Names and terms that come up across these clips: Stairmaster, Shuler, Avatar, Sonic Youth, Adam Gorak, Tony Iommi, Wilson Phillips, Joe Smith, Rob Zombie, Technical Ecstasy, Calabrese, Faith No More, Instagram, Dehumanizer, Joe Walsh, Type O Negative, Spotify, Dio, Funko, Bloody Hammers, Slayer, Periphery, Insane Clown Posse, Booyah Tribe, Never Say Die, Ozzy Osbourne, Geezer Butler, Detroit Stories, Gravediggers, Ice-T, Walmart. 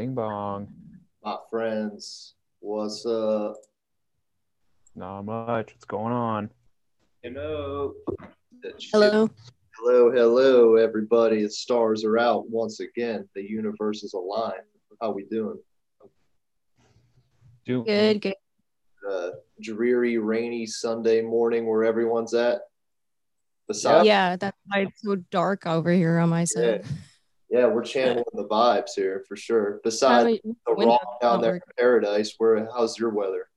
Bing bong. My friends, what's up? Not much. What's going on? Hello. Hello. Hello, hello, everybody. The stars are out once again. The universe is aligned. How we doing? Good, good. Dreary, rainy Sunday morning where everyone's at. Besides, yeah, that's why it's so dark over here on my side. Yeah, we're channeling the vibes here for sure. Besides the rock down there in paradise, how's your weather?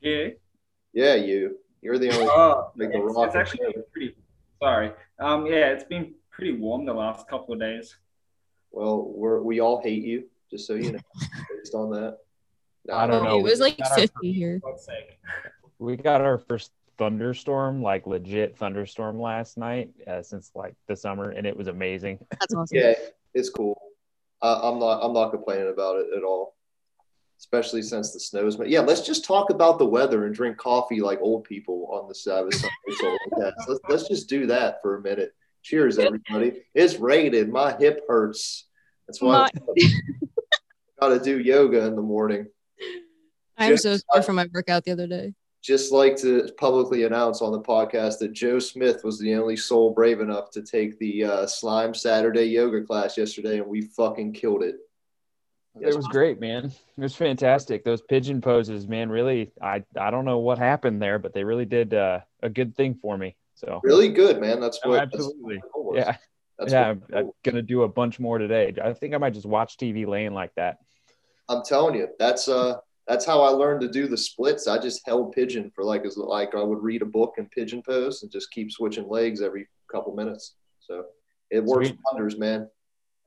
Yeah. Yeah, you're the only like the rock. It's actually pretty. Sorry. Yeah, it's been pretty warm the last couple of days. Well, we all hate you, just so you know, based on that. No, I don't know. It was like 50 here. We got our first thunderstorm, like legit thunderstorm last night since like the summer, and it was amazing. That's awesome. Yeah, it's cool. I'm not complaining about it at all, especially since the snow's. But yeah, let's just talk about the weather and drink coffee like old people on the Sabbath Sunday. Let's just do that for a minute. Cheers, everybody. It's rated. My hip hurts. That's why I gotta do yoga in the morning. I'm so sore from my workout the other day. Just like to publicly announce on the podcast that Joe Smith was the only soul brave enough to take the Slime Saturday yoga class yesterday, and we fucking killed it. It was great, man. It was fantastic. Those pigeon poses, man, really, I don't know what happened there, but they really did a good thing for me. So really good, man. That's what absolutely. That's what yeah. That's yeah. What I'm going to do a bunch more today. I think I might just watch TV laying like that. I'm telling you, that's how I learned to do the splits. I just held pigeon for like I would read a book and pigeon pose and just keep switching legs every couple minutes. So it works wonders, man.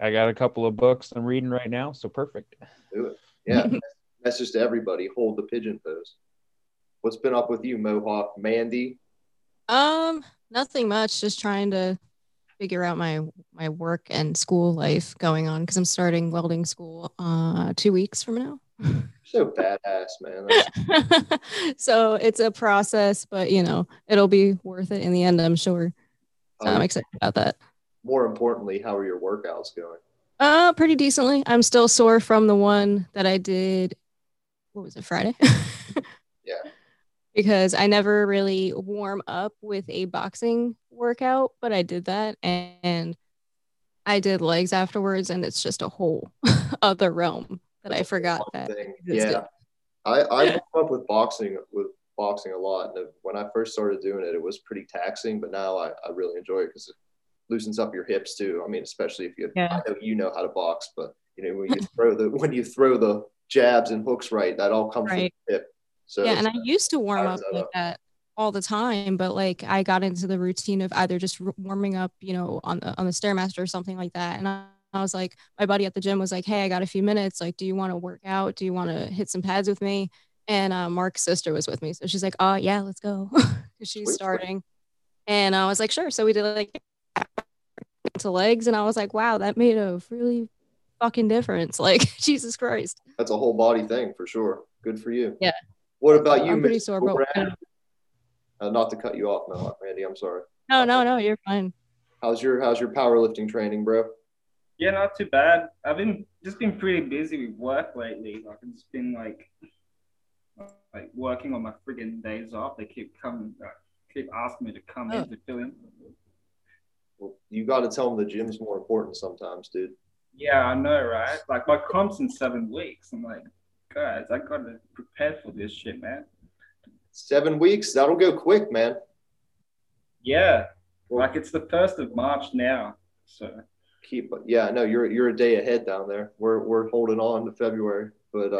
I got a couple of books I'm reading right now, so perfect. Do it. Yeah. That's just everybody. Hold the pigeon pose. What's been up with you, Mohawk Mandy? Nothing much. Just trying to figure out my work and school life going on because I'm starting welding school 2 weeks from now. So badass, man. So it's a process, but you know, it'll be worth it in the end, I'm sure. So I'm excited about that. More importantly, how are your workouts going? Pretty decently. I'm still sore from the one that I did, what was it, Friday? Yeah. Because I never really warm up with a boxing workout, but I did that and I did legs afterwards, and it's just a whole other realm. But I forgot that. Yeah, I grew up with boxing a lot. And when I first started doing it, it was pretty taxing. But now I really enjoy it because it loosens up your hips too. I mean, especially if I know you know how to box, but you know when you throw the jabs and hooks right, that all comes right from the hip. So yeah, and I used to warm up like that all the time, but like I got into the routine of either just warming up, you know, on the Stairmaster or something like that, and I was like, my buddy at the gym was like, hey, I got a few minutes. Like, do you want to work out? Do you want to hit some pads with me? And Mark's sister was with me. So she's like, oh, yeah, let's go. She's starting. And I was like, sure. So we did like to legs. And I was like, wow, that made a really fucking difference. Like, Jesus Christ. That's a whole body thing for sure. Good for you. Yeah. What about you, Miss Brad? Not to cut you off, Randy. I'm sorry. No, you're fine. How's your powerlifting training, bro? Yeah, not too bad. I've been pretty busy with work lately. Like I've just been like working on my friggin' days off. They keep asking me to come in to fill in. Well, you got to tell them the gym's more important sometimes, dude. Yeah, I know, right? Like my comp's in 7 weeks. I'm like, guys, I got to prepare for this shit, man. 7 weeks? That'll go quick, man. Yeah, like it's the 1st of March now, so. You're a day ahead down there. We're holding on to February, but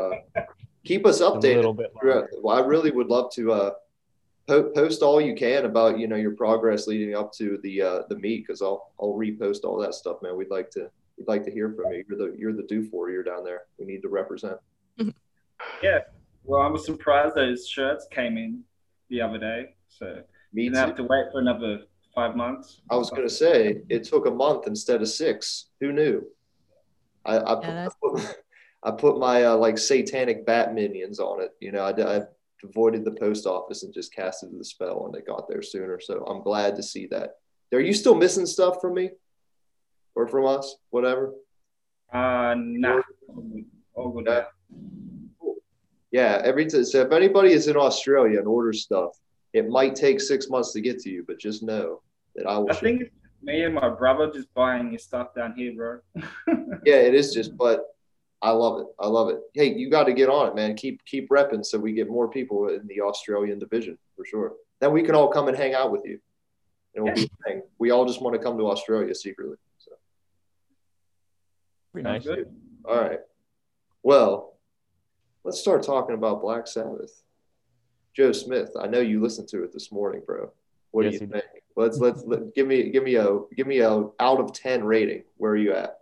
keep us updated a little bit. Well, I really would love to post all you can about, you know, your progress leading up to the meet, because I'll repost all that stuff, man. We'd like to hear from you. You're the do-for-year down there. We need to represent. Yeah, well, I was surprised those shirts came in the other day, so you didn't have to wait for another 5 months. I was going to say it took a month instead of 6. Who knew? I put my like satanic bat minions on it. You know, I avoided the post office and just casted the spell, and it got there sooner. So I'm glad to see that. Are you still missing stuff from me or from us? Whatever. Nah. All good. Cool. Yeah, so if anybody is in Australia and orders stuff, it might take 6 months to get to you, but just know that I will. I think it's me and my brother just buying his stuff down here, bro. Yeah, it is just, but I love it. I love it. Hey, you got to get on it, man. Keep repping so we get more people in the Australian division for sure. Then we can all come and hang out with you. And we'll be saying, we all just want to come to Australia secretly. So. Pretty nice. Good. All right. Well, let's start talking about Black Sabbath. Joe Smith, I know you listened to it this morning, bro. What do you think? Give me a out of 10 rating. Where are you at?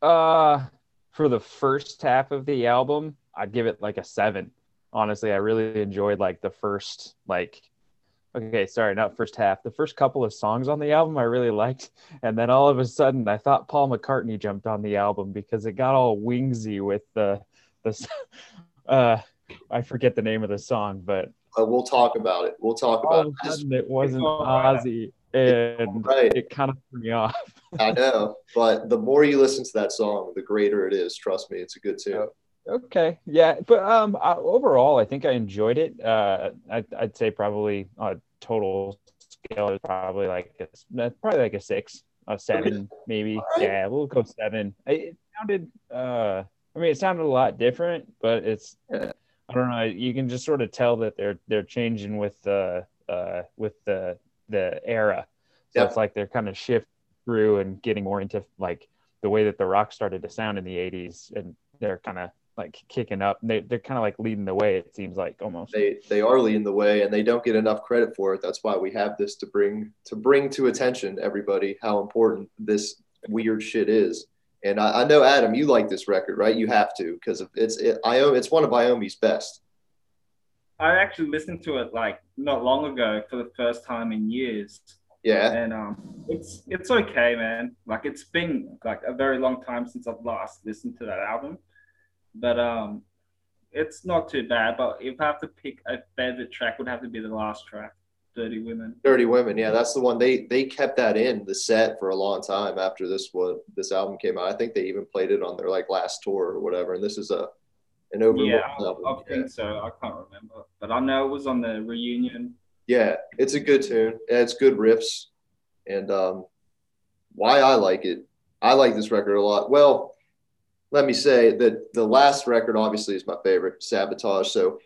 For the first half of the album, I'd give it like a 7. Honestly, I really enjoyed like the first the first couple of songs on the album I really liked. And then all of a sudden I thought Paul McCartney jumped on the album because it got all wingsy with the I forget the name of the song, but we'll talk about it. All of a sudden it wasn't Ozzy. And it kind of threw me off. I know, but the more you listen to that song, the greater it is. Trust me, it's a good tune. Okay, yeah, but overall, I think I enjoyed it. I'd say probably on a total scale, probably like a 6, a 7, maybe. Right. Yeah, we'll go 7. It sounded, it sounded a lot different, but it's, I don't know. You can just sort of tell that they're changing with the era. So It's like they're kind of shift through and getting more into like the way that the rock started to sound in the 80s, and they're kind of like kicking up. They're kind of like leading the way, it seems like, almost. They are leading the way, and they don't get enough credit for it. That's why we have this to bring to attention, everybody, how important this weird shit is. And I know, Adam, you like this record, right? You have to, because it's one of Iommi's best. I actually listened to it like not long ago for the first time in years. Yeah. And it's okay, man. Like, it's been like a very long time since I've last listened to that album. But it's not too bad. But if I have to pick a favorite track, it would have to be the last track, Dirty Women. Dirty Women, yeah, that's the one. They kept that in the set for a long time after this album came out. I think they even played it on their like last tour or whatever. And this is an overlooked album. I think so. I can't remember. But I know it was on the reunion. Yeah, it's a good tune. It's good riffs. And why I like it, I like this record a lot. Well, let me say that the last record obviously is my favorite, Sabotage. So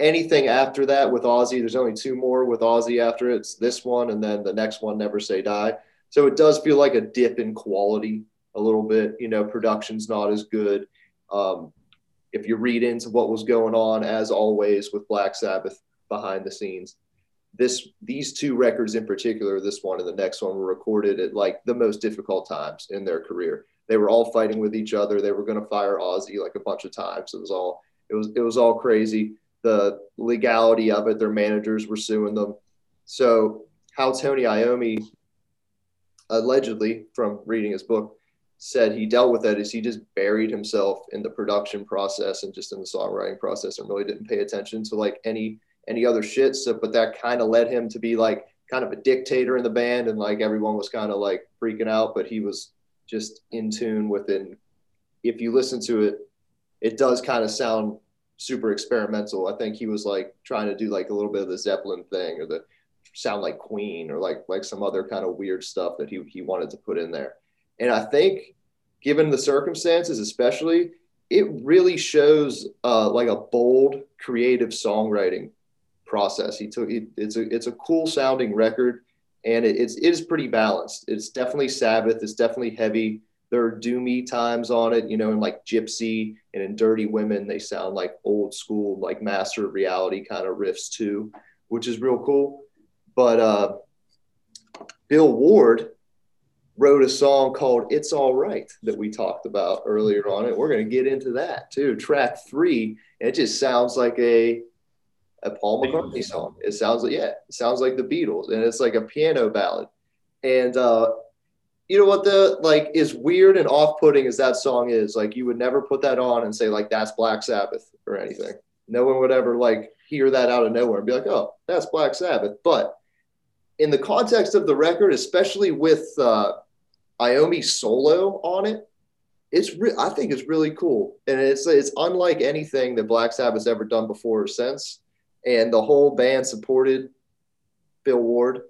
anything after that with Ozzy, there's only 2 more with Ozzy after it. It's this one and then the next one, Never Say Die. So it does feel like a dip in quality a little bit. You know, production's not as good. If you read into what was going on, as always, with Black Sabbath behind the scenes, these 2 records in particular, this one and the next one, were recorded at like the most difficult times in their career. They were all fighting with each other. They were going to fire Ozzy like a bunch of times. It was all crazy. The legality of it, their managers were suing them. So how Tony Iommi, allegedly, from reading his book, said he dealt with that is he just buried himself in the production process and just in the songwriting process and really didn't pay attention to like any other shit. So, but that kind of led him to be like kind of a dictator in the band, and like everyone was kind of like freaking out, but he was just in tune with it. And if you listen to it, it does kind of sound super experimental. I think he was like trying to do like a little bit of the Zeppelin thing, or the sound like Queen, or like some other kind of weird stuff that he wanted to put in there. And I think given the circumstances, especially, it really shows like a bold, creative songwriting process. It's a cool sounding record, and it is pretty balanced. It's definitely Sabbath. It's definitely heavy. There are doomy times on it, you know, in like Gypsy and in Dirty Women. They sound like old school, like Master of Reality kind of riffs too, which is real cool. But Bill Ward wrote a song called "It's All Right" that we talked about earlier on, and we're going to get into that too. Track 3, and it just sounds like a Paul McCartney song. It sounds like, it sounds like the Beatles, and it's like a piano ballad. And you know what, as weird and off-putting as that song is, like, you would never put that on and say like that's Black Sabbath or anything. No one would ever like hear that out of nowhere and be like, oh, that's Black Sabbath. But in the context of the record, especially with Iommi's solo on it, I think it's really cool, and it's unlike anything that Black Sabbath's ever done before or since. And the whole band supported Bill Ward.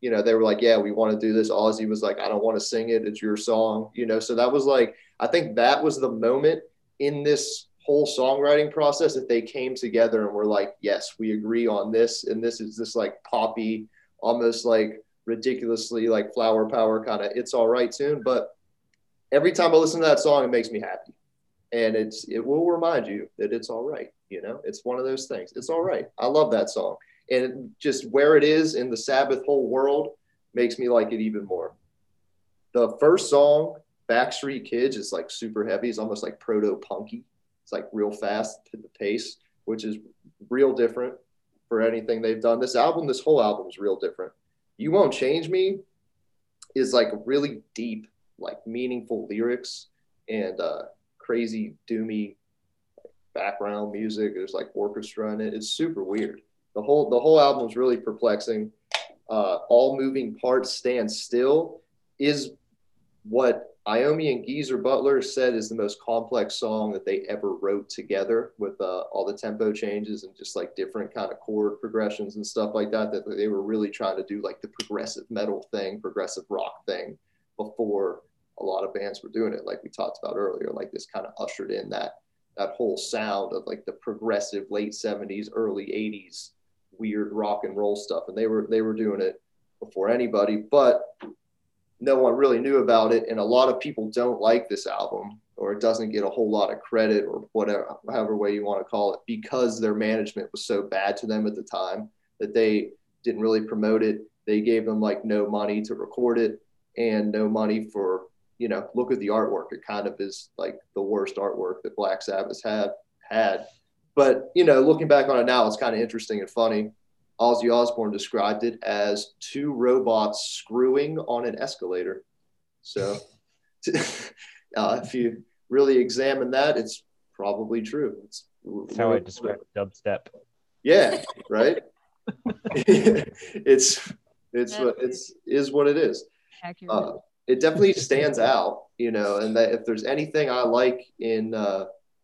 You know, they were like, "Yeah, we want to do this." Ozzy was like, "I don't want to sing it. It's your song." You know, so that was like, I think that was the moment in this whole songwriting process that they came together and were like, "Yes, we agree on this." And this is this like poppy, almost like ridiculously like flower power kind of "It's All Right" tune, but every time I listen to that song, it makes me happy. And it will remind you that it's all right. You know, it's one of those things. It's all right. I love that song. And it, just where it is in the Sabbath whole world makes me like it even more. The first song, Backstreet Kids, is like super heavy. It's almost like proto-punky. It's like real fast to the pace, which is real different for anything they've done. This whole album is real different. You Won't Change Me is like really deep, like meaningful lyrics and crazy doomy background music. There's like orchestra in it. It's super weird. The whole album is really perplexing. All Moving Parts Stand Still is what Iommi and Geezer Butler said is the most complex song that they ever wrote together, with all the tempo changes and just like different kind of chord progressions and stuff like that, that they were really trying to do like the progressive metal thing, progressive rock thing, before a lot of bands were doing it, like we talked about earlier. Like this kind of ushered in that whole sound of like the progressive late 70s, early 80s weird rock and roll stuff, and they were doing it before anybody, but no one really knew about it. And a lot of people don't like this album, or it doesn't get a whole lot of credit, or whatever, however way you want to call it, because their management was so bad to them at the time that they didn't really promote it. They gave them like no money to record it, and no money for, you know, look at the artwork. It kind of is like the worst artwork that Black Sabbath had. But, you know, looking back on it now, it's kind of interesting and funny. Ozzy Osbourne described it as two robots screwing on an escalator. So if you really examine that, it's probably true. That's how I describe dubstep. Yeah, right? It's what it is. It definitely stands out, you know, and that if there's anything I like in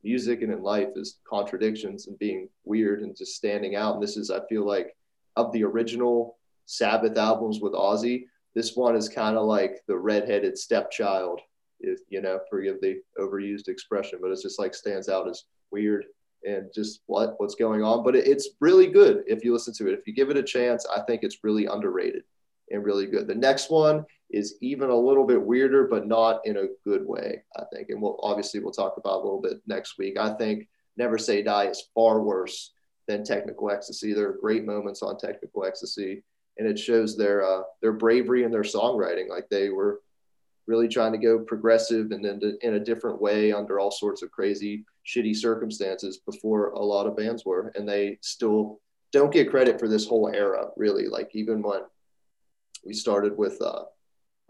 music and in life is contradictions and being weird and just standing out. And this is, I feel like, of the original Sabbath albums with Ozzy, this one is kind of like the redheaded stepchild, if, you know, forgive the overused expression, but it's just like stands out as weird and just what's going on. But it's really good if you listen to it. If you give it a chance, I think it's really underrated and really good. The next one is even a little bit weirder, but not in a good way, I think. And we'll talk about a little bit next week. I think Never Say Die is far worse than Technical Ecstasy. There are great moments on Technical Ecstasy, and it shows their bravery and their songwriting. Like they were really trying to go progressive and then in a different way under all sorts of crazy, shitty circumstances before a lot of bands were. And they still don't get credit for this whole era, really. Like even when we started with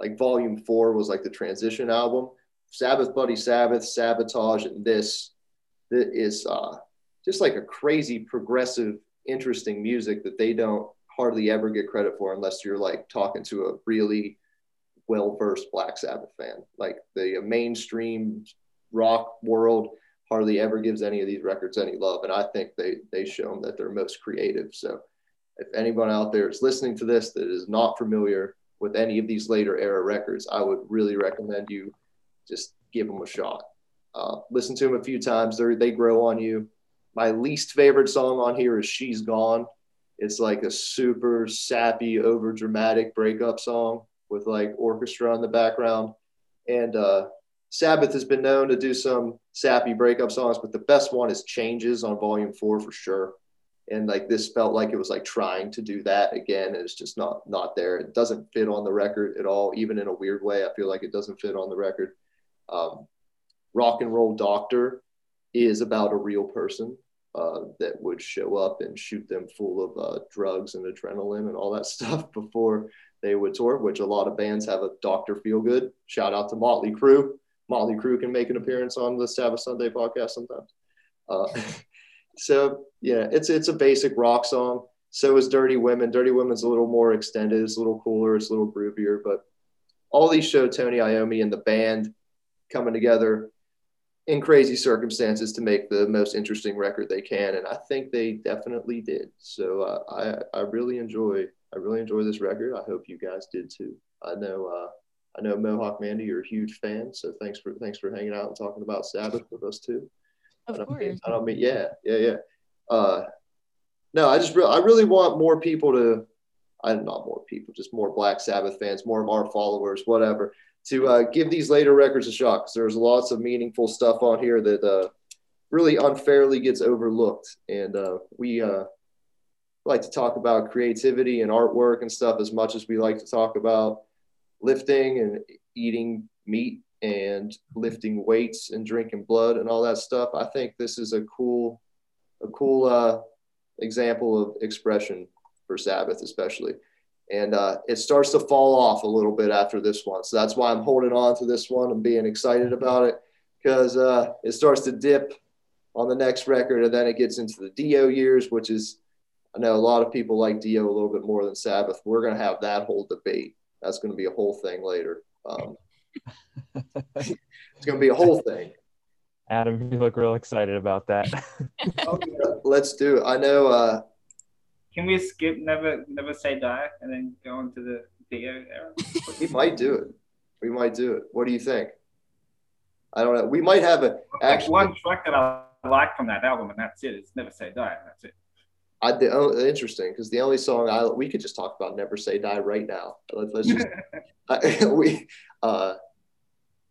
like Volume 4 was like the transition album. Sabbath, Bloody Sabbath, Sabotage, and this is just like a crazy progressive, interesting music that they don't hardly ever get credit for, unless you're like talking to a really well-versed Black Sabbath fan. Like the mainstream rock world hardly ever gives any of these records any love. And I think they show them that they're most creative. So if anyone out there is listening to this that is not familiar with any of these later era records, I would really recommend you just give them a shot. Listen to them a few times. They grow on you. My least favorite song on here is She's Gone. It's like a super sappy, over dramatic breakup song with like orchestra in the background. And Sabbath has been known to do some sappy breakup songs, but the best one is Changes on Volume 4 for sure. And like this felt like it was like trying to do that again. It's just not there. It doesn't fit on the record at all, even in a weird way. I feel like it doesn't fit on the record. Rock and Roll Doctor is about a real person that would show up and shoot them full of drugs and adrenaline and all that stuff before they would tour, which a lot of bands have a Dr. Feelgood. Shout out to Motley Crue. Motley Crue can make an appearance on the Sabbath Sunday podcast sometimes. So yeah, it's a basic rock song. So is Dirty Women. Dirty Women's a little more extended. It's a little cooler. It's a little groovier. But all these show Tony Iommi and the band coming together in crazy circumstances to make the most interesting record they can. And I think they definitely did. So I really enjoy this record. I hope you guys did too. I know Mohawk Mandy, you're a huge fan. So thanks for hanging out and talking about Sabbath with us too. Of course. I don't mean yeah. No, I really want more people to, just more Black Sabbath fans, more of our followers, whatever, to give these later records a shot, because there's lots of meaningful stuff on here that really unfairly gets overlooked. And we like to talk about creativity and artwork and stuff as much as we like to talk about lifting and eating meat and lifting weights and drinking blood and all that stuff. I think this is a cool example of expression for Sabbath, especially. And it starts to fall off a little bit after this one. So that's why I'm holding on to this one and being excited about it, because it starts to dip on the next record. And then it gets into the Dio years, which is, I know a lot of people like Dio a little bit more than Sabbath. We're going to have that whole debate. That's going to be a whole thing later. It's going to be a whole thing. Adam, you look real excited about that. Oh, yeah. Let's do it. I know. Can we skip Never Say Die and then go into the Dio era? We might do it. We might do it. What do you think? I don't know. We might have one track that I like from that album, and that's it. It's Never Say Die. And that's it. Interesting, because the only song we could just talk about Never Say Die right now. Let's just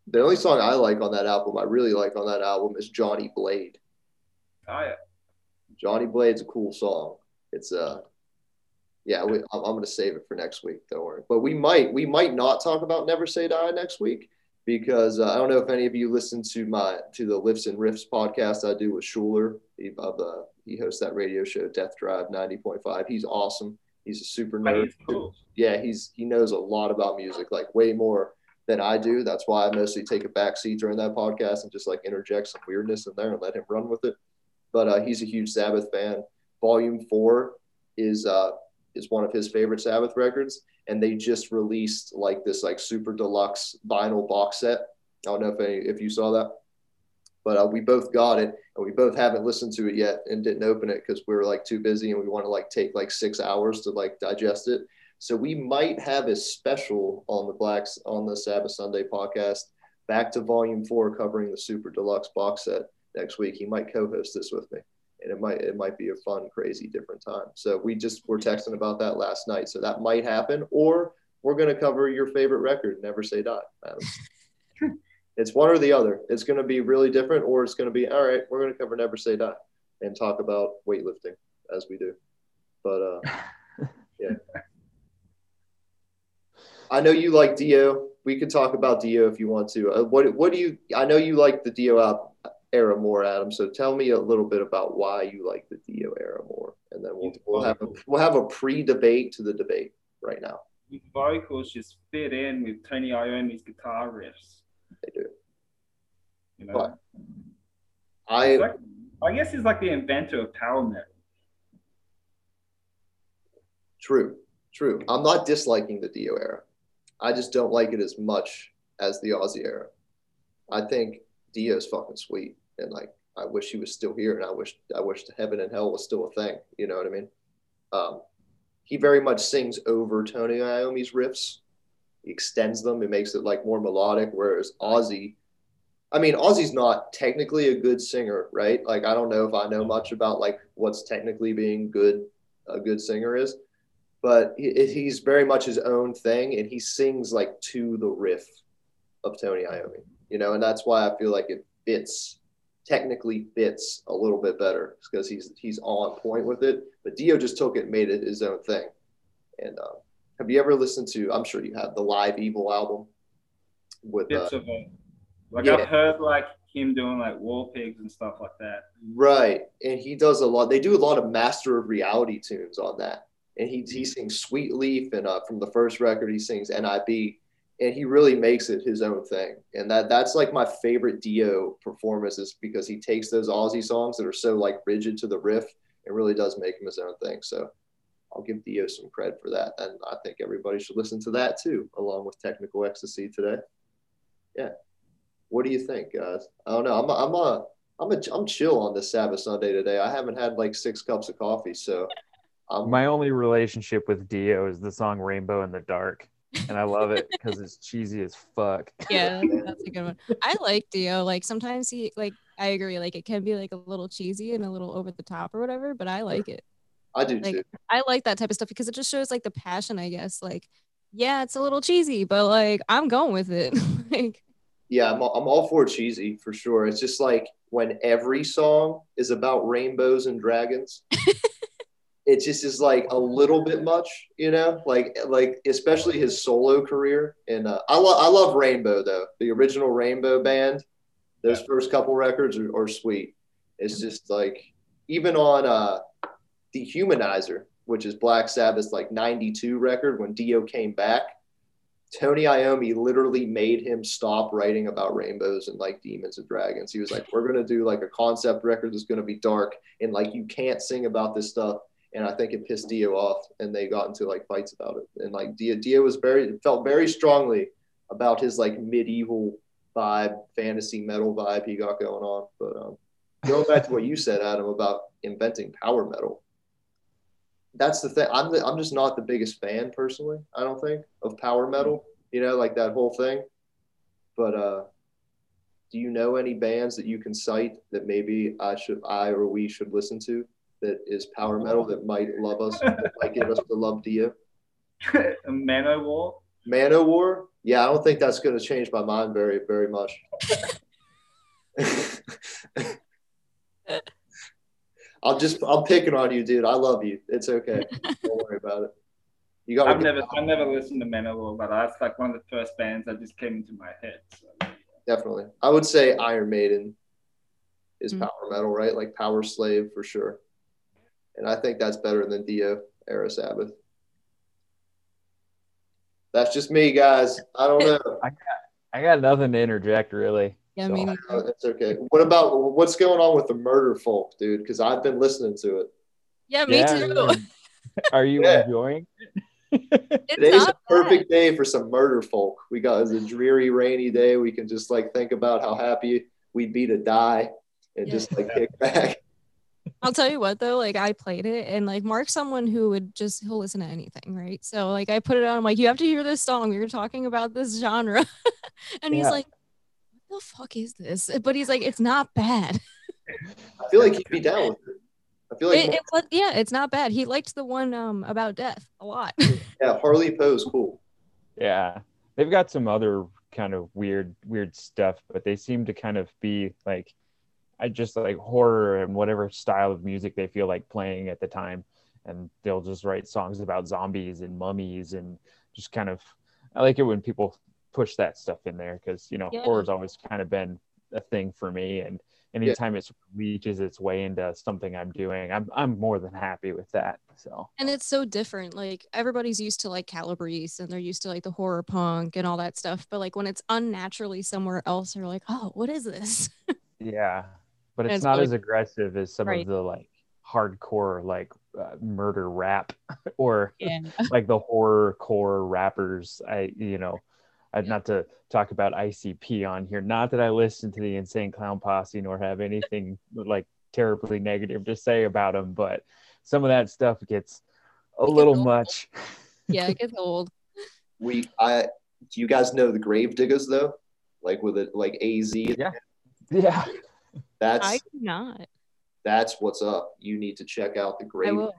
the only song I really like on that album is Johnny Blade. Oh yeah, Johnny Blade's a cool song. It's I'm gonna save it for next week. Don't worry. But we might not talk about Never Say Die next week, because I don't know if any of you listen to the Lifts and Riffs podcast I do with Shuler. He hosts that radio show, Death Drive 90.5. He's awesome. He's a super nerd. Cool. Yeah, he knows a lot about music, like way more than I do. That's why I mostly take a back seat during that podcast and just like interject some weirdness in there and let him run with it. But he's a huge Sabbath fan. Volume 4 is one of his favorite Sabbath records, and they just released this super deluxe vinyl box set. I don't know if you saw that, but we both got it, and we both haven't listened to it yet and didn't open it because we were too busy and we want to take 6 hours to digest it. So we might have a special on the Sabbath Sunday podcast, back to Volume 4, covering the super deluxe box set next week. He might co-host this with me, and it might be a fun, crazy, different time. So we're texting about that last night. So that might happen, or we're going to cover your favorite record, Never Say Die, Adam. It's one or the other. It's going to be really different, or it's going to be, all right, we're going to cover Never Say Die and talk about weightlifting as we do. But yeah. I know you like Dio. We could talk about Dio if you want to. What do you? I know you like the Dio era more, Adam. So tell me a little bit about why you like the Dio era more, and then we'll have a pre-debate to the debate right now. His vocals just fit in with Tony Iommi's guitar riffs. They do. You know, but I guess he's the inventor of power metal. True. I'm not disliking the Dio era. I just don't like it as much as the Ozzy era. I think Dio's fucking sweet, and I wish he was still here, and I wish Heaven and Hell was still a thing. You know what I mean? He very much sings over Tony Iommi's riffs. He extends them. It makes it more melodic. Whereas Ozzy's not technically a good singer, right? I don't know if I know much about what's technically being a good singer is, but he's very much his own thing, and he sings to the riff of Tony Iommi. You know, and that's why I feel it technically fits a little bit better, because he's on point with it. But Dio just took it and made it his own thing. And have you ever listened to, I'm sure you have, the Live Evil album? With bits of it. I've heard him doing War Pigs and stuff like that. Right. And he does they do a lot of Master of Reality tunes on that. And he sings Sweet Leaf, and from the first record he sings NIB. And he really makes it his own thing. And that's my favorite Dio performance, is because he takes those Ozzy songs that are so rigid to the riff and really does make him his own thing. So I'll give Dio some cred for that. And I think everybody should listen to that too, along with Technical Ecstasy today. Yeah. What do you think, guys? I don't know. I'm chill on this Sabbath Sunday today. I haven't had like 6 cups of coffee, so. My only relationship with Dio is the song "Rainbow in the Dark," and I love it because it's cheesy as fuck. Yeah, that's a good one. I like Dio. Like sometimes he, like, I agree. Like it can be like a little cheesy and a little over the top or whatever, but I like it. I do like, too. I like that type of stuff because it just shows like the passion, I guess. Like, yeah, it's a little cheesy, but like I'm going with it. Like, yeah, I'm all for cheesy for sure. It's just like when every song is about rainbows and dragons. It just is like a little bit much, you know, like especially his solo career. And I love Rainbow, though. The original Rainbow Band, those first couple records are sweet. It's just like even on Dehumanizer, which is Black Sabbath's like 92 record when Dio came back, Tony Iommi literally made him stop writing about rainbows and like demons and dragons. He was like, we're going to do like a concept record that's going to be dark and like you can't sing about this stuff. And I think it pissed Dio off, and they got into like fights about it. And like Dio was felt very strongly about his like medieval vibe, fantasy metal vibe he got going on. But going back to what you said, Adam, about inventing power metal, that's the thing. I'm just not the biggest fan personally. I don't think of power metal, you know, like that whole thing. But do you know any bands that you can cite that maybe we should listen to? That is power metal that might love us, that might get us to love Dio. Manowar. Manowar? Yeah, I don't think that's going to change my mind very, very much. I'm picking on you, dude. I love you. It's okay. Don't worry about it. I've never listened to Manowar, but that's like one of the first bands that just came into my head. So. Definitely, I would say Iron Maiden is power metal, right? Like Power Slave for sure. And I think that's better than Dio era Sabbath. That's just me, guys. I don't know. I got nothing to interject, really. Yeah, so. I mean, that's okay. What about what's going on with the murder folk, dude? Because I've been listening to it. Yeah, me too. Man. Are you enjoying it? Today's a perfect day for some murder folk. We got it's a dreary, rainy day. We can just like think about how happy we'd be to die and just like kick back. I'll tell you what though, like I played it and like Mark's someone who he'll listen to anything, right? So like I put it on, I'm like, you have to hear this song. We were talking about this genre. And he's like, what the fuck is this? But he's like, it's not bad. I feel like he'd be down with it. I feel like it's not bad. He liked the one about death a lot. Yeah, Harley Poe's cool. Yeah. They've got some other kind of weird stuff, but they seem to kind of be like I just like horror and whatever style of music they feel like playing at the time. And they'll just write songs about zombies and mummies and just kind of, I like it when people push that stuff in there. Cause you know, horror's always kind of been a thing for me. And anytime it reaches its way into something I'm doing, I'm more than happy with that. So, and it's so different. Like everybody's used to like Calabrese and they're used to like the horror punk and all that stuff. But like when it's unnaturally somewhere else, they're like, oh, what is this? Yeah. But it's not really as aggressive as some of the like hardcore like murder rap or like the horror core rappers. Not to talk about ICP on here. Not that I listen to the Insane Clown Posse nor have anything like terribly negative to say about them, but some of that stuff gets a little much. Yeah, it gets old. Do you guys know the Gravediggers though? Like with it, like AZ. Yeah. Yeah. I do not. That's what's up. You need to check out the Gravediggers.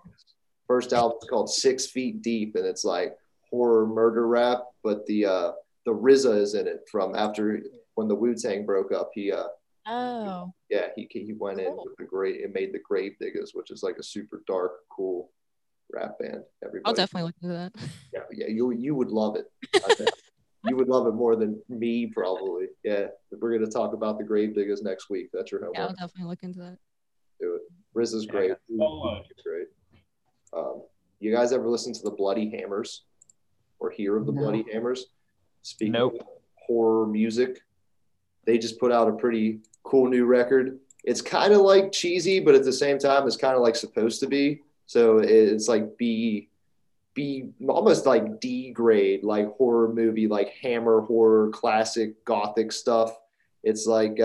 First album is called 6 Feet Deep, and it's like horror murder rap. But the RZA is in it from after when the Wu-Tang broke up. He went in with made the Gravediggers, which is like a super dark, cool rap band. Everybody, I'll definitely look into that. Yeah, you would love it. I think. You would love it more than me, probably. Yeah. We're going to talk about the Gravediggers next week. That's your homework. Yeah, I'll definitely look into that. Do it. Riz is great. Oh, great. You guys ever listen to the Bloody Hammers or hear of the Bloody Hammers? Speaking of horror music, they just put out a pretty cool new record. It's kind of like cheesy, but at the same time, it's kind of like supposed to be. So it's like be almost like D grade, like horror movie, like Hammer horror, classic gothic stuff. It's like,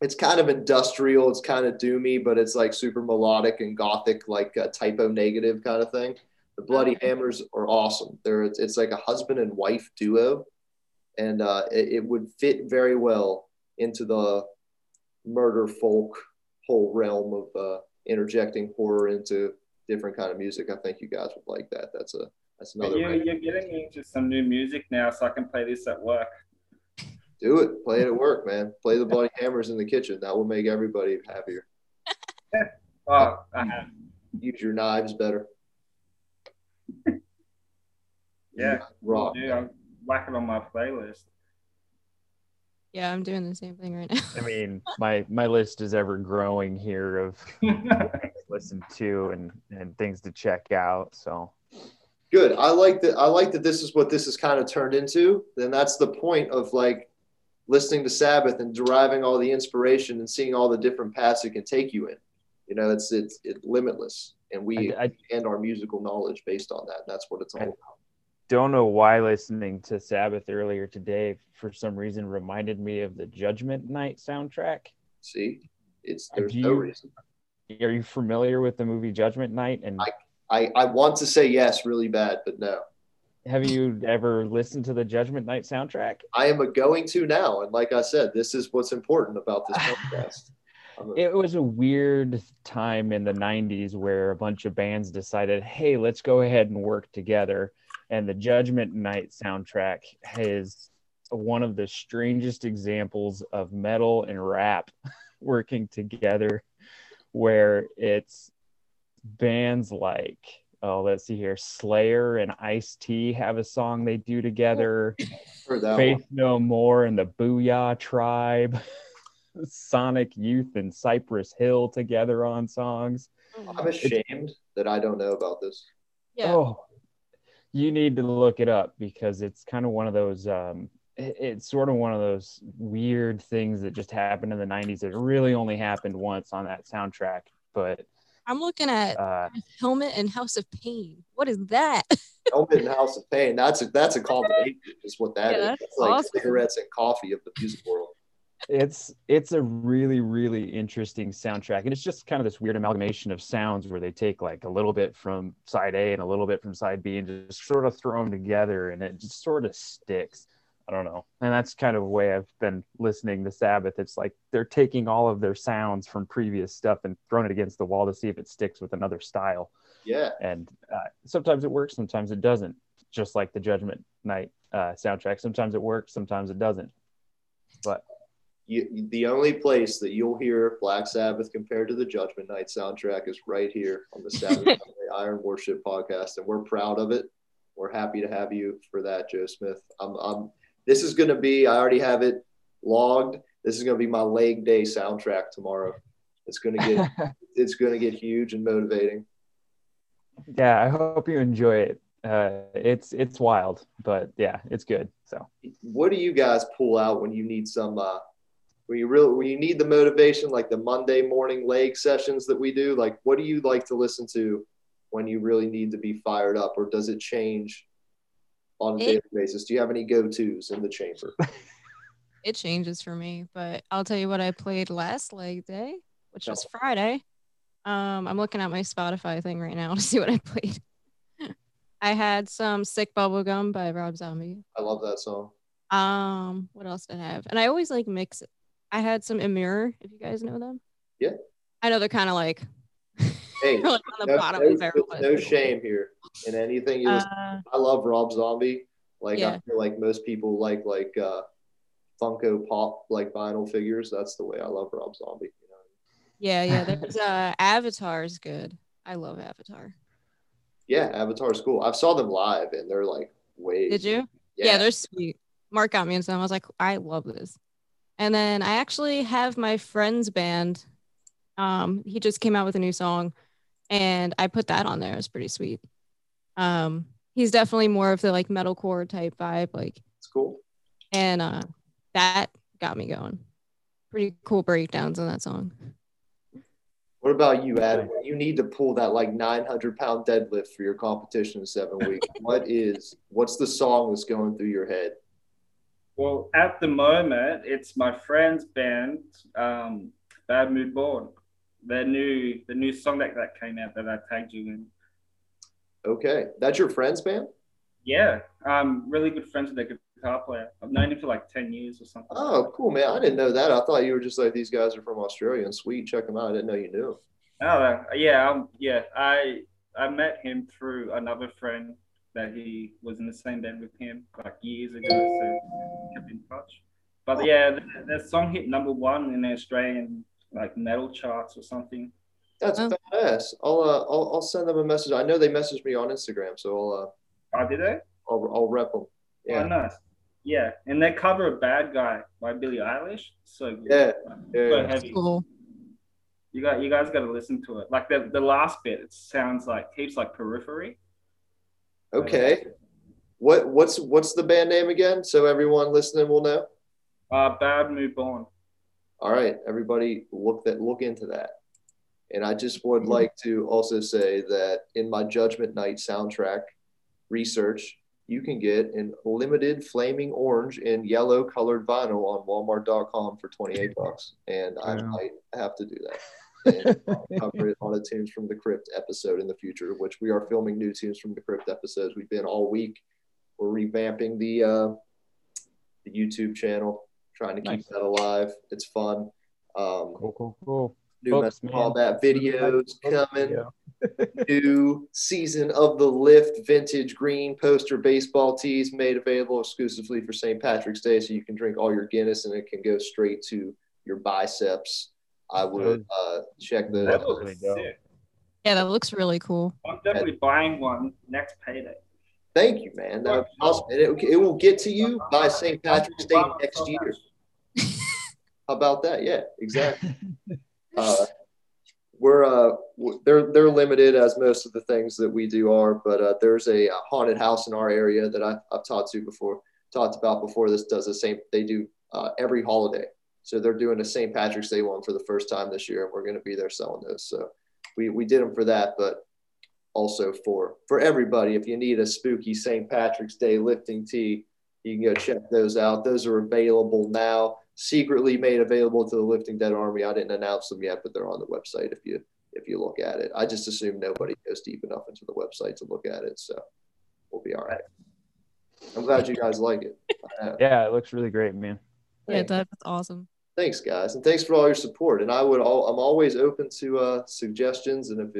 it's kind of industrial, it's kind of doomy, but it's like super melodic and gothic, like typo negative kind of thing. The Bloody Hammers are awesome. They're, it's like a husband and wife duo, and it would fit very well into the murder folk whole realm of interjecting horror into different kind of music. I think you guys would like that. That's another. You're getting me into some new music now, so I can play this at work. Do it. Play it at work, man. Play the Bloody Hammers in the kitchen. That will make everybody happier. Oh, use your knives better. Yeah, rock. Dude, I'm whacking on my playlist. Yeah, I'm doing the same thing right now. I mean, my list is ever growing here of listen to and things to check out. So good. I like that this is what this is kind of turned into. Then that's the point of like listening to Sabbath and deriving all the inspiration and seeing all the different paths it can take you in. You know, it's limitless, and we expand our musical knowledge based on that. That's what it's all about. Don't know why listening to Sabbath earlier today for some reason reminded me of the Judgment Night soundtrack. See, there's no reason. Are you familiar with the movie Judgment Night? And I want to say yes really bad, but no. Have you ever listened to the Judgment Night soundtrack? I am going to now, and like I said, this is what's important about this podcast. It was a weird time in the 90s where a bunch of bands decided, hey, let's go ahead and work together. And the Judgment Night soundtrack is one of the strangest examples of metal and rap working together, where it's bands like, oh, let's see here, Slayer and Ice-T have a song they do together. Faith No More and the Booyah Tribe. Sonic Youth and Cypress Hill together on songs. I'm ashamed that I don't know about this. Yeah. Oh, you need to look it up, because it's kind of one of those, it's sort of one of those weird things that just happened in the 90s. It really only happened once on that soundtrack. But I'm looking at Helmet and House of Pain. What is that? Helmet and House of Pain. That's a combination, is what that is. It's like awesome. Cigarettes and coffee of the music world. It's a really, really interesting soundtrack, and it's just kind of this weird amalgamation of sounds where they take like a little bit from side A and a little bit from side B and just sort of throw them together, and it just sort of sticks. I don't know. And that's kind of the way I've been listening to Sabbath. It's like they're taking all of their sounds from previous stuff and throwing it against the wall to see if it sticks with another style. Yeah. And sometimes it works, sometimes it doesn't. Just like the Judgment Night soundtrack. Sometimes it works, sometimes it doesn't. But the only place that you'll hear Black Sabbath compared to the Judgment Night soundtrack is right here on the Saturday Iron Worship podcast, and we're proud of it. We're happy to have you for that, Joe Smith. This is going to be, I already have it logged. This is going to be my leg day soundtrack tomorrow. It's going to get huge and motivating. Yeah, I hope you enjoy it. It's wild, but yeah, it's good. So, what do you guys pull out when you need some? When you need the motivation, like the Monday morning leg sessions that we do, like what do you like to listen to when you really need to be fired up, or does it change on a daily basis? Do you have any go-tos in the chamber? It changes for me, but I'll tell you what I played last leg day, which was Friday. I'm looking at my Spotify thing right now to see what I played. I had some Sick Bubblegum by Rob Zombie. I love that song. What else did I have? And I always like mix it. I had some Emir, if you guys know them. Yeah. I know they're kind of like, hey, like on the bottom of their list. No shame here in anything. I love Rob Zombie. Like, yeah. I feel like most people like Funko Pop, like vinyl figures. That's the way I love Rob Zombie. You know? Yeah. There's Avatar's good. I love Avatar. Yeah, Avatar's cool. I saw them live, and they're like way. Did you? Yeah, they're sweet. Mark got me into them. I was like, I love this. And then I actually have my friend's band. He just came out with a new song, and I put that on there. It's pretty sweet. He's definitely more of the like metalcore type vibe. Like, it's cool. And that got me going. Pretty cool breakdowns on that song. What about you, Adam? You need to pull that like 900-pound deadlift for your competition in 7 weeks. What's the song that's going through your head? Well, at the moment, it's my friend's band, Bad Mood Board. The new song that came out that I tagged you in. Okay, that's your friend's band? Yeah, I'm really good friends with their guitar player. I've known him for like 10 years or something. Oh, cool, man. I didn't know that. I thought you were just like, these guys are from Australia and sweet, check them out. I didn't know you knew. Oh, yeah. I met him through another friend that he was in the same band with him like years ago, so kept in touch. But yeah, that song hit #1 in the Australian like metal charts or something. That's badass. I'll send them a message. I know they messaged me on Instagram, so I'll. Oh, did they? I'll rep them. Yeah. Oh, nice. Yeah, and they cover "Bad Guy" by Billie Eilish. So good. Yeah. Heavy. Cool. You guys got to listen to it. Like the last bit, it sounds like heaps like Periphery. Okay. What's the band name again? So everyone listening will know. Bad Mood Bourne. All right, everybody, look into that. And I just would like to also say that in my Judgment Night soundtrack research, you can get an limited flaming orange and yellow colored vinyl on Walmart.com for $28, and I might have to do that. And I'll cover it on a Tunes from the Crypt episode in the future, which we are filming new Tunes from the Crypt episodes. We've been all week. We're revamping the YouTube channel, trying to keep that alive. It's fun. Cool. New combat videos coming. New season of the Lift vintage green poster baseball tees made available exclusively for St. Patrick's Day, so you can drink all your Guinness and it can go straight to your biceps. I would check those. That looks sick. Yeah, that looks really cool. I'm definitely buying one next payday. Thank you, man. That would be awesome. It will get to you by St. Patrick's Day next year. How about that? Yeah, exactly. They're limited, as most of the things that we do are, but there's a haunted house in our area that I've talked about before. This does the same. They do every holiday, so they're doing a St. Patrick's Day one for the first time this year, and we're going to be there selling those. So we did them for that, but also for everybody. If you need a spooky St. Patrick's Day lifting tee, you can go check those out. Those are available now. Secretly made available to the Lifting Dead Army. I didn't announce them yet, but they're on the website if you look at it. I just assume nobody goes deep enough into the website to look at it, so we'll be all right. I'm glad you guys like it. Yeah, it looks really great, man. Thanks. Yeah, that's awesome. Thanks, guys, and thanks for all your support. And I'm always open to suggestions. And if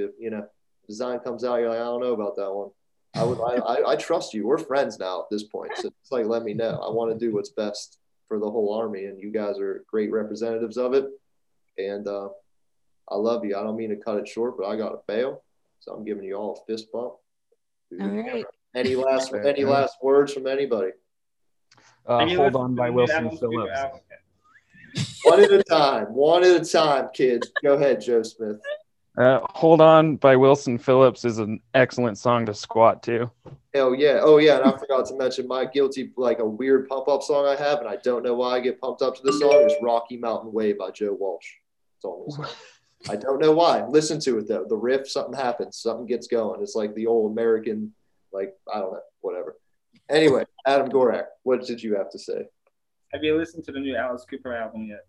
design comes out, you're like, I don't know about that one. I trust you. We're friends now at this point, so it's like, let me know. I want to do what's best for the whole army, and you guys are great representatives of it. And I love you. I don't mean to cut it short, but I got to bail, so I'm giving you all a fist bump. Dude, all right. Any last words from anybody? Hold on by Wilson Phillips. One at a time, kids. Go ahead, Joe Smith. Hold On by Wilson Phillips is an excellent song to squat to. Hell yeah. Oh yeah, and I forgot to mention my guilty, like a weird pump-up song I have, and I don't know why I get pumped up to this song, is Rocky Mountain Way by Joe Walsh. It's always I don't know why. Listen to it though. The riff, something happens, something gets going. It's like the old American, like, I don't know, whatever. Anyway, Adam Gorak, what did you have to say? Have you listened to the new Alice Cooper album yet?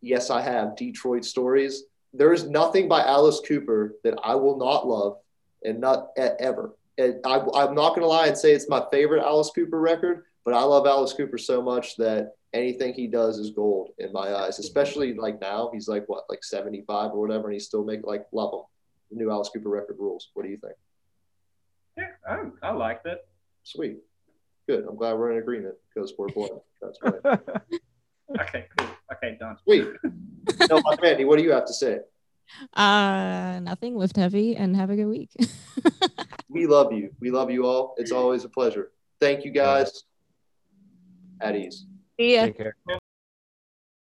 Yes, I have. Detroit Stories. There is nothing by Alice Cooper that I will not love, and not ever. And I'm not going to lie and say it's my favorite Alice Cooper record, but I love Alice Cooper so much that anything he does is gold in my eyes, especially like now. He's like, what, like 75 or whatever, and he's still making, like, love him. The new Alice Cooper record rules. What do you think? Yeah, I liked it. Sweet. Good. I'm glad we're in agreement, because we're blind. That's right. Okay, cool. Okay, done. Sweet. No, Randy, what do you have to say? Nothing. Lift heavy and have a good week. We love you. We love you all. It's always a pleasure. Thank you, guys. At ease. See ya. Take care.